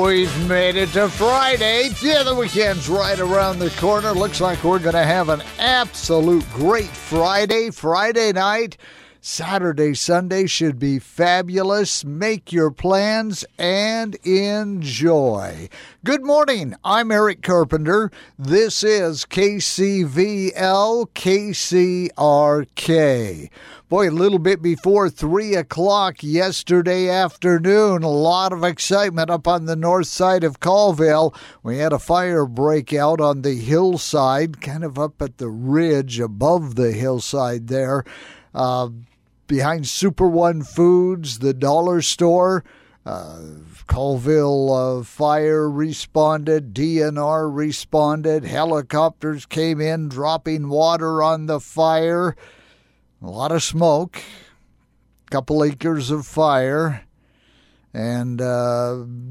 We've made it to Friday. Yeah, the weekend's right around the corner. Looks like we're going to have an absolute great Friday. Friday night, Saturday, Sunday should be fabulous. Make your plans and enjoy. Good morning. I'm Eric Carpenter. This is KCVL, KCRK. Boy, a little bit before 3 o'clock yesterday afternoon, a lot of excitement up on the north side of Colville. We had a fire break out on the hillside, kind of up at the ridge above the hillside there, behind Super One Foods, the dollar store. Colville Fire responded, DNR responded, helicopters came in dropping water on the fire. A lot of smoke, a couple acres of fire, and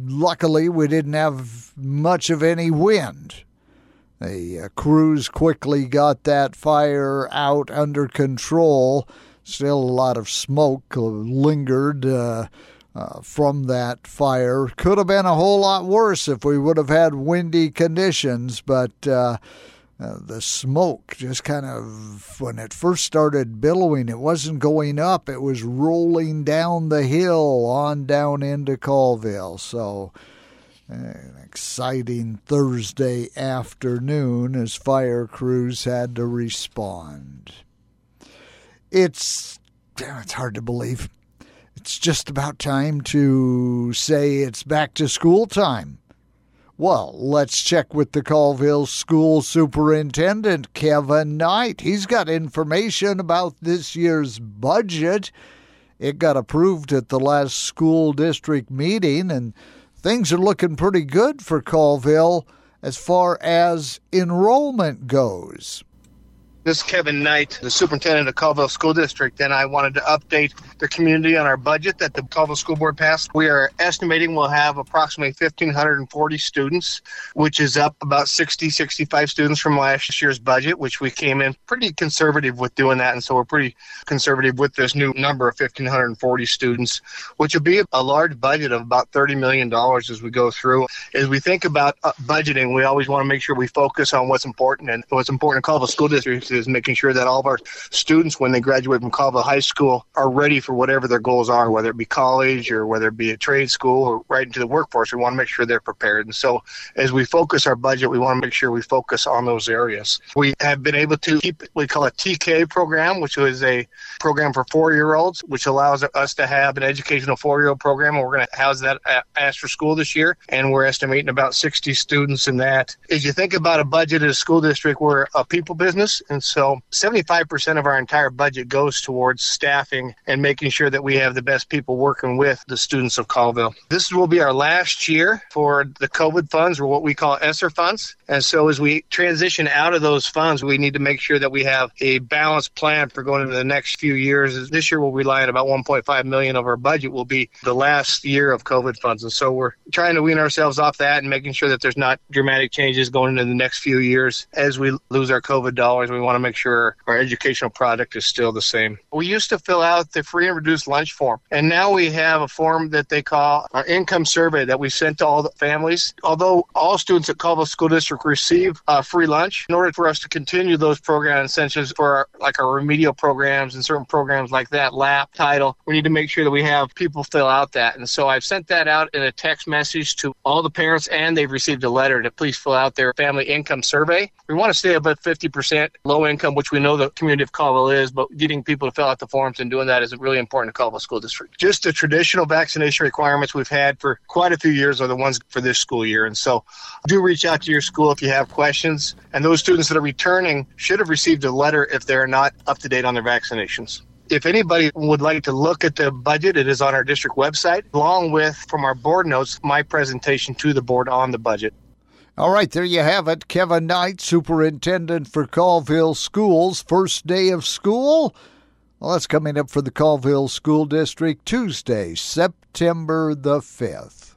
luckily we didn't have much of any wind. The crews quickly got that fire out under control. Still a lot of smoke lingered from that fire. Could have been a whole lot worse if we would have had windy conditions, but the smoke just kind of, when it first started billowing, it wasn't going up. It was rolling down the hill on down into Colville. So an exciting Thursday afternoon as fire crews had to respond. It's hard to believe. It's just about time to say it's back to school time. Well, let's check with the Colville School Superintendent, Kevin Knight. He's got information about this year's budget. It got approved at the last school district meeting, and things are looking pretty good for Colville as far as enrollment goes. This is Kevin Knight, the superintendent of Colville School District, and I wanted to update the community on our budget that the Colville School Board passed. We are estimating we'll have approximately 1,540 students, which is up about 65 students from last year's budget, which we came in pretty conservative with doing that, and so we're pretty conservative with this new number of 1,540 students, which will be a large budget of about $30 million as we go through. As we think about budgeting, we always want to make sure we focus on what's important, and what's important to Colville School District is making sure that all of our students, when they graduate from Colville High School, are ready for whatever their goals are, whether it be college or whether it be a trade school or right into the workforce. We want to make sure they're prepared. And so as we focus our budget, we want to make sure we focus on those areas. We have been able to keep what we call a TK program, which is a program for four-year-olds, which allows us to have an educational four-year-old program. And we're going to house that at Astor School this year, and we're estimating about 60 students in that. As you think about a budget as a school district, we're a people business, and so 75% of our entire budget goes towards staffing and making sure that we have the best people working with the students of Colville. This will be our last year for the COVID funds, or what we call ESSER funds. And so as we transition out of those funds, we need to make sure that we have a balanced plan for going into the next few years. This year we'll rely on about $1.5 million of our budget will be the last year of COVID funds. And so we're trying to wean ourselves off that and making sure that there's not dramatic changes going into the next few years. As we lose our COVID dollars, we want to make sure our educational product is still the same. We used to fill out the free and reduced lunch form, and now we have a form that they call our income survey that we sent to all the families. Although all students at Colville School District receive free lunch, in order for us to continue those program incentives for our remedial programs and certain programs like that, LAP, TIDAL, we need to make sure that we have people fill out that. And so I've sent that out in a text message to all the parents, and they've received a letter to please fill out their family income survey. We want to stay above 50% low income, which we know the community of Colville is, but getting people to fill out the forms and doing that is really important to Colville School District. Just the traditional vaccination requirements we've had for quite a few years are the ones for this school year. And so do reach out to your school if you have questions. And those students that are returning should have received a letter if they're not up to date on their vaccinations. If anybody would like to look at the budget, it is on our district website, along with, from our board notes, my presentation to the board on the budget. All right, there you have it. Kevin Knight, Superintendent for Colville Schools. First day of school? Well, that's coming up for the Colville School District Tuesday, September the 5th.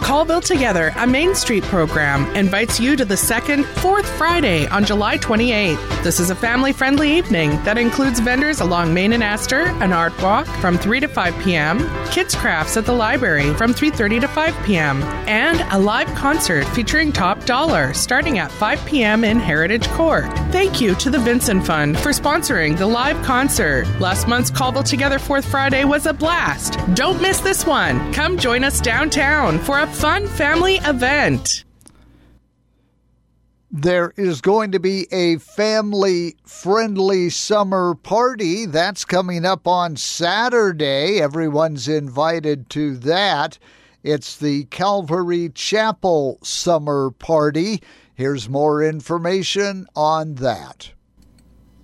Colville Together, a Main Street program, invites you to the second, fourth Friday on July 28th. This is a family-friendly evening that includes vendors along Main and Astor, an art walk from 3 to 5 p.m., kids' crafts at the library from 3:30 to 5 p.m., and a live concert featuring Top Dollar starting at 5 p.m. in Heritage Court. Thank you to the Vincent Fund for sponsoring the live concert. Last month's Colville Together 4th Friday was a blast. Don't miss this one. Come join us downtown for a fun family event. There is going to be a family-friendly summer party. That's coming up on Saturday. Everyone's invited to that. It's the Calvary Chapel Summer Party. Here's more information on that.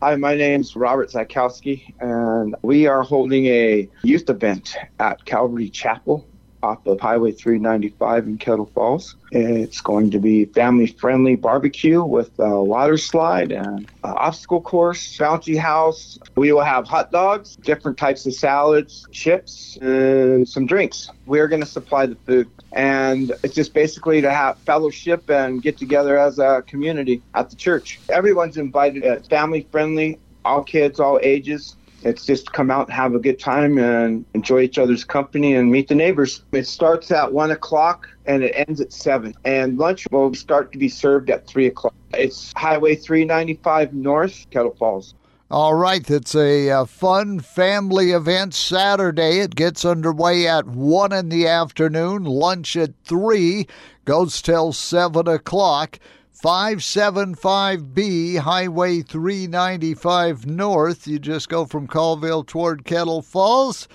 Hi, my name's Robert Zaikowski, and we are holding a youth event at Calvary Chapel off of Highway 395 in Kettle Falls. It's going to be family-friendly barbecue with a water slide and obstacle course, bouncy house. We will have hot dogs, different types of salads, chips, and some drinks. We're going to supply the food. And it's just basically to have fellowship and get together as a community at the church. Everyone's invited. It's family-friendly, all kids, all ages. It's just come out and have a good time and enjoy each other's company and meet the neighbors. It starts at 1 o'clock and it ends at 7. And lunch will start to be served at 3 o'clock. It's Highway 395 North, Kettle Falls. All right, it's a fun family event Saturday. It gets underway at 1 in the afternoon, lunch at 3, goes till 7 o'clock. 575B, Highway 395 North. You just go from Colville toward Kettle Falls,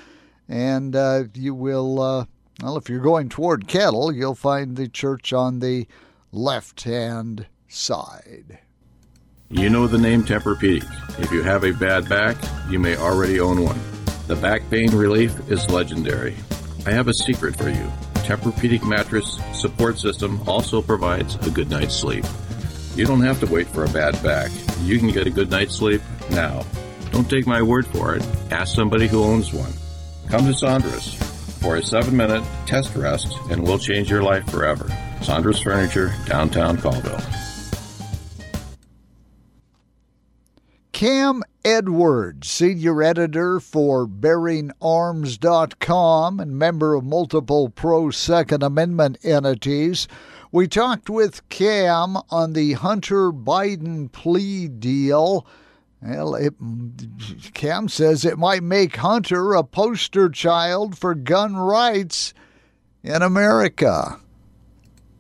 and you will, well, if you're going toward Kettle, you'll find the church on the left-hand side. You know the name Tempur-Pedic. If you have a bad back, you may already own one. The back pain relief is legendary. I have a secret for you. Tempur-Pedic mattress support system also provides a good night's sleep. You don't have to wait for a bad back. You can get a good night's sleep now. Don't take my word for it. Ask somebody who owns one. Come to Sandra's for a 7-minute test rest and we'll change your life forever. Sandra's Furniture, downtown Colville. Cam Edward, senior editor for BearingArms.com and member of multiple pro-Second Amendment entities. We talked with Cam on the Hunter Biden plea deal. Well, Cam says it might make Hunter a poster child for gun rights in America.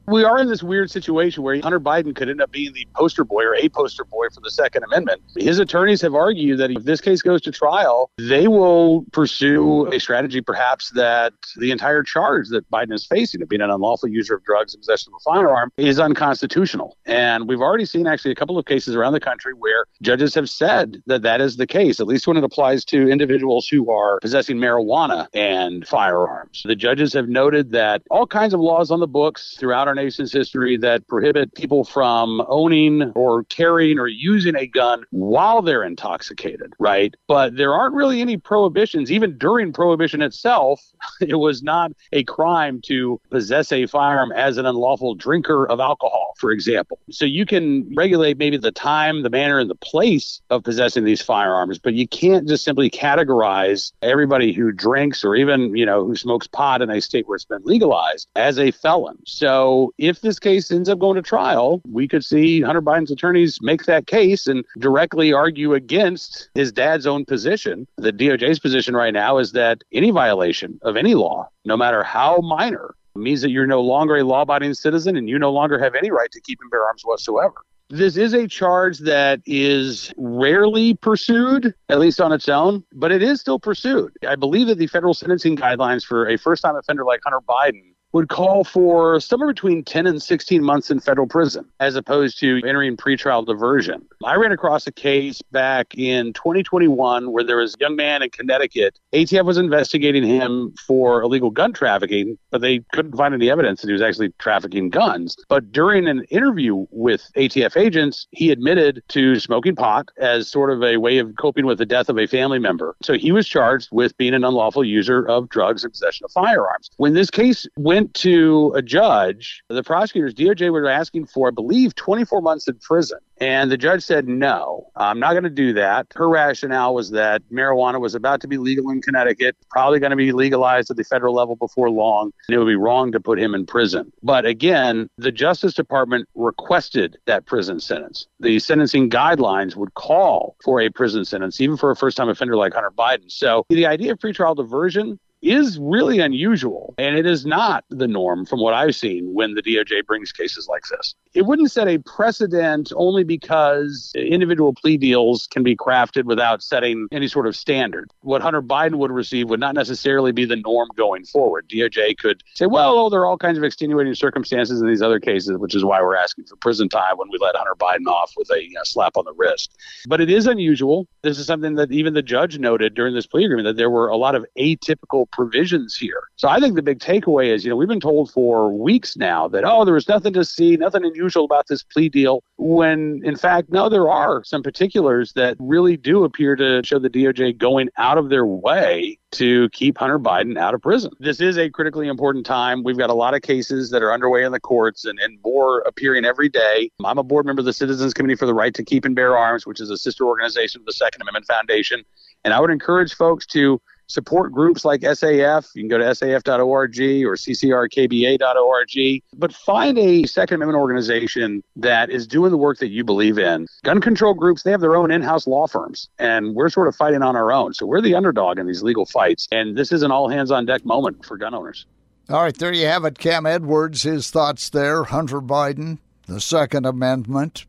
We are in this weird situation where Hunter Biden could end up being the poster boy or a poster boy for the Second Amendment. His attorneys have argued that if this case goes to trial, they will pursue a strategy perhaps that the entire charge that Biden is facing of being an unlawful user of drugs and possession of a firearm is unconstitutional. And we've already seen actually a couple of cases around the country where judges have said that that is the case, at least when it applies to individuals who are possessing marijuana and firearms. The judges have noted that all kinds of laws on the books throughout our nation's history that prohibit people from owning or carrying or using a gun while they're intoxicated, right? But there aren't really any prohibitions. Even during Prohibition itself, it was not a crime to possess a firearm as an unlawful drinker of alcohol, for example. So you can regulate maybe the time, the manner, and the place of possessing these firearms, but you can't just simply categorize everybody who drinks or even, who smokes pot in a state where it's been legalized as a felon. So if this case ends up going to trial, we could see Hunter Biden's attorneys make that case and directly argue against his dad's own position. The DOJ's position right now is that any violation of any law, no matter how minor, means that you're no longer a law-abiding citizen and you no longer have any right to keep and bear arms whatsoever. This is a charge that is rarely pursued, at least on its own, but it is still pursued. I believe that the federal sentencing guidelines for a first-time offender like Hunter Biden would call for somewhere between 10 and 16 months in federal prison, as opposed to entering pretrial diversion. I ran across a case back in 2021 where there was a young man in Connecticut. ATF was investigating him for illegal gun trafficking, but they couldn't find any evidence that he was actually trafficking guns. But during an interview with ATF agents, he admitted to smoking pot as sort of a way of coping with the death of a family member. So he was charged with being an unlawful user of drugs and possession of firearms. When this case went went to a judge. The prosecutors, DOJ, were asking for, I believe, 24 months in prison. And the judge said, no, I'm not going to do that. Her rationale was that marijuana was about to be legal in Connecticut, probably going to be legalized at the federal level before long, and it would be wrong to put him in prison. But again, the Justice Department requested that prison sentence. The sentencing guidelines would call for a prison sentence, even for a first-time offender like Hunter Biden. So the idea of pretrial diversion is really unusual, and it is not the norm from what I've seen when the DOJ brings cases like this. It wouldn't set a precedent only because individual plea deals can be crafted without setting any sort of standard. What Hunter Biden would receive would not necessarily be the norm going forward. DOJ could say, well, there are all kinds of extenuating circumstances in these other cases, which is why we're asking for prison time when we let Hunter Biden off with a slap on the wrist. But it is unusual. This is something that even the judge noted during this plea agreement, that there were a lot of atypical provisions here. So I think the big takeaway is, we've been told for weeks now that, there was nothing to see, nothing unusual about this plea deal, when in fact, no, there are some particulars that really do appear to show the DOJ going out of their way to keep Hunter Biden out of prison. This is a critically important time. We've got a lot of cases that are underway in the courts and more appearing every day. I'm a board member of the Citizens Committee for the Right to Keep and Bear Arms, which is a sister organization of the Second Amendment Foundation. And I would encourage folks to support groups like SAF. You can go to saf.org or ccrkba.org, but find a Second Amendment organization that is doing the work that you believe in. Gun control groups, they have their own in-house law firms, and we're sort of fighting on our own. So we're the underdog in these legal fights, and this is an all-hands-on-deck moment for gun owners. All right, there you have it. Cam Edwards, his thoughts there. Hunter Biden, the Second Amendment.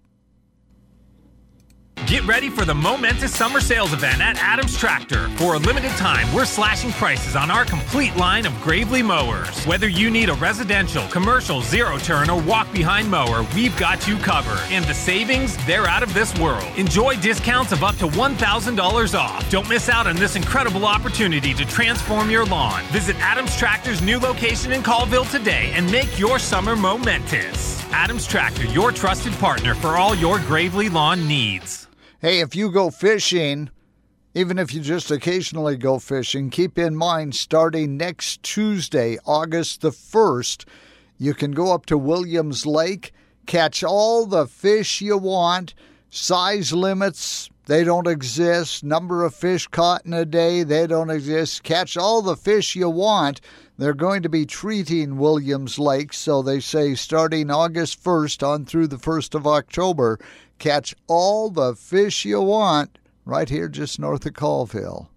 Get ready for the momentous summer sales event at Adams Tractor. For a limited time, we're slashing prices on our complete line of Gravely mowers. Whether you need a residential, commercial, zero-turn, or walk-behind mower, we've got you covered. And the savings, they're out of this world. Enjoy discounts of up to $1,000 off. Don't miss out on this incredible opportunity to transform your lawn. Visit Adams Tractor's new location in Colville today and make your summer momentous. Adams Tractor, your trusted partner for all your Gravely lawn needs. Hey, if you go fishing, even if you just occasionally go fishing, keep in mind starting next Tuesday, August the 1st, you can go up to Williams Lake, catch all the fish you want. Size limits, they don't exist. Number of fish caught in a day, they don't exist. Catch all the fish you want. They're going to be treating Williams Lake, so they say starting August 1st on through the 1st of October, catch all the fish you want right here just north of Colville.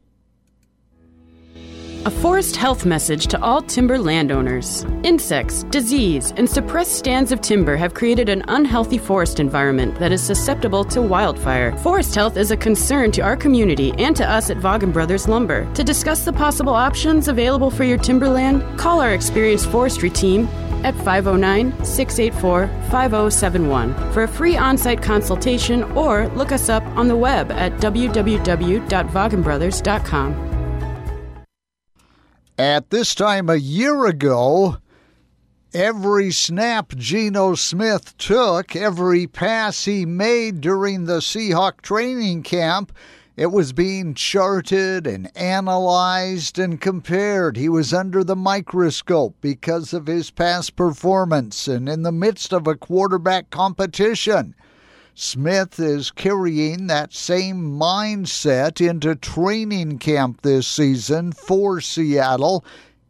A forest health message to all timber landowners. Insects, disease, and suppressed stands of timber have created an unhealthy forest environment that is susceptible to wildfire. Forest health is a concern to our community and to us at Vagen Brothers Lumber. To discuss the possible options available for your timberland, call our experienced forestry team at 509-684-5071 for a free on-site consultation, or look us up on the web at www.vagenbrothers.com. At this time a year ago, every snap Geno Smith took, every pass he made during the Seahawk training camp, it was being charted and analyzed and compared. He was under the microscope because of his past performance and in the midst of a quarterback competition. Smith is carrying that same mindset into training camp this season for Seattle,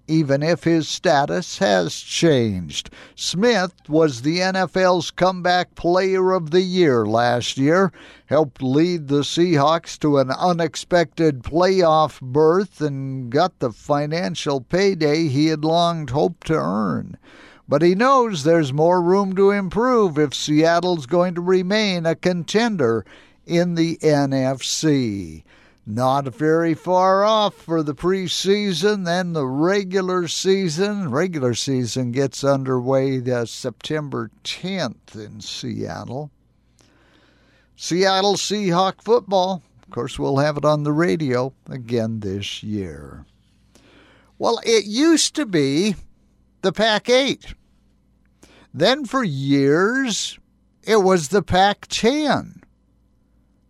even if his status has changed. Smith was the NFL's Comeback Player of the Year last year, helped lead the Seahawks to an unexpected playoff berth, and got the financial payday he had long hoped to earn. But he knows there's more room to improve if Seattle's going to remain a contender in the NFC. Not very far off for the preseason, then the regular season. Regular season gets underway September 10th in Seattle. Seattle Seahawk football. Of course, we'll have it on the radio again this year. Well, it used to be the Pac-8. Then for years, it was the Pac-10.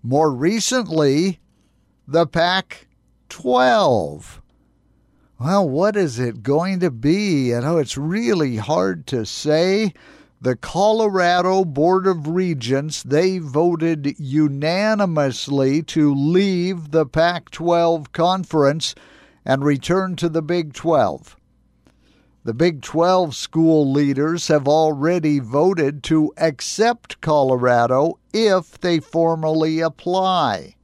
More recently, the Pac-12. Well, what is it going to be? You know, it's really hard to say. The Colorado Board of Regents, they voted unanimously to leave the Pac-12 conference and return to the Big 12. The Big 12 school leaders have already voted to accept Colorado if they formally apply.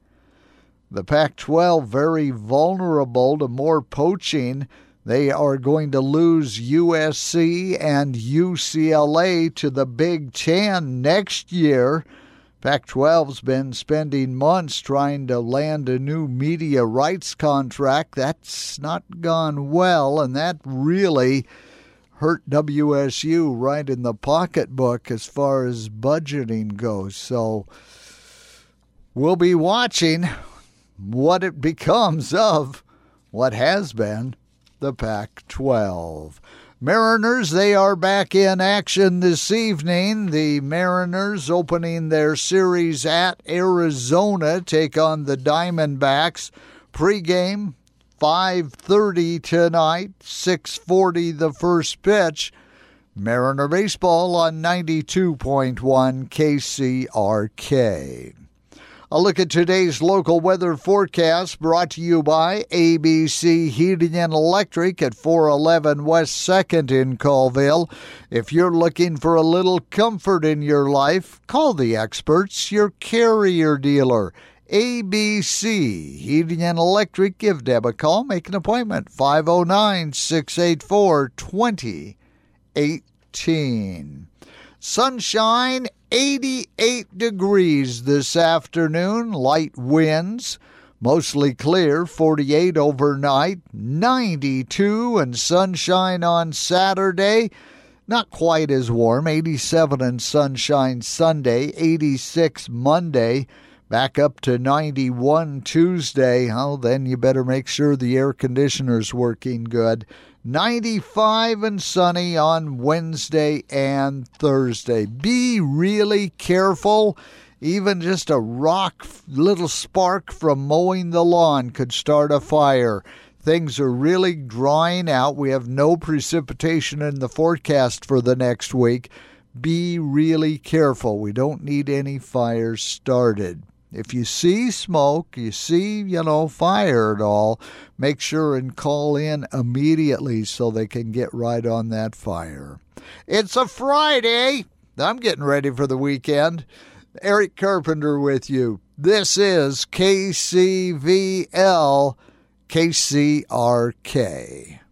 The Pac-12 very vulnerable to more poaching. They are going to lose USC and UCLA to the Big Ten next year. Pac-12's been spending months trying to land a new media rights contract. That's not gone well, and that really hurt WSU right in the pocketbook as far as budgeting goes. So we'll be watching what it becomes of what has been the Pac-12. Mariners, they are back in action this evening. The Mariners opening their series at Arizona, take on the Diamondbacks. Pre-game, 5:30 tonight, 6:40 the first pitch. Mariner Baseball on 92.1 KCRK. A look at today's local weather forecast brought to you by ABC Heating and Electric at 411 West 2nd in Colville. If you're looking for a little comfort in your life, call the experts, your Carrier dealer. ABC Heating and Electric. Give Deb a call. Make an appointment. 509-684-2018. Sunshine, 88 degrees this afternoon, light winds, mostly clear, 48 overnight, 92, and sunshine on Saturday, not quite as warm, 87 and sunshine Sunday, 86 Monday, back up to 91 Tuesday. Oh, then you better make sure the air conditioner's working good. 95 and sunny on Wednesday and Thursday. Be really careful. Even just a little spark from mowing the lawn could start a fire. Things are really drying out. We have no precipitation in the forecast for the next week. Be really careful. We don't need any fires started. If you see smoke, you see, fire at all, make sure and call in immediately so they can get right on that fire. It's a Friday. I'm getting ready for the weekend. Eric Carpenter with you. This is KCVL, KCRK.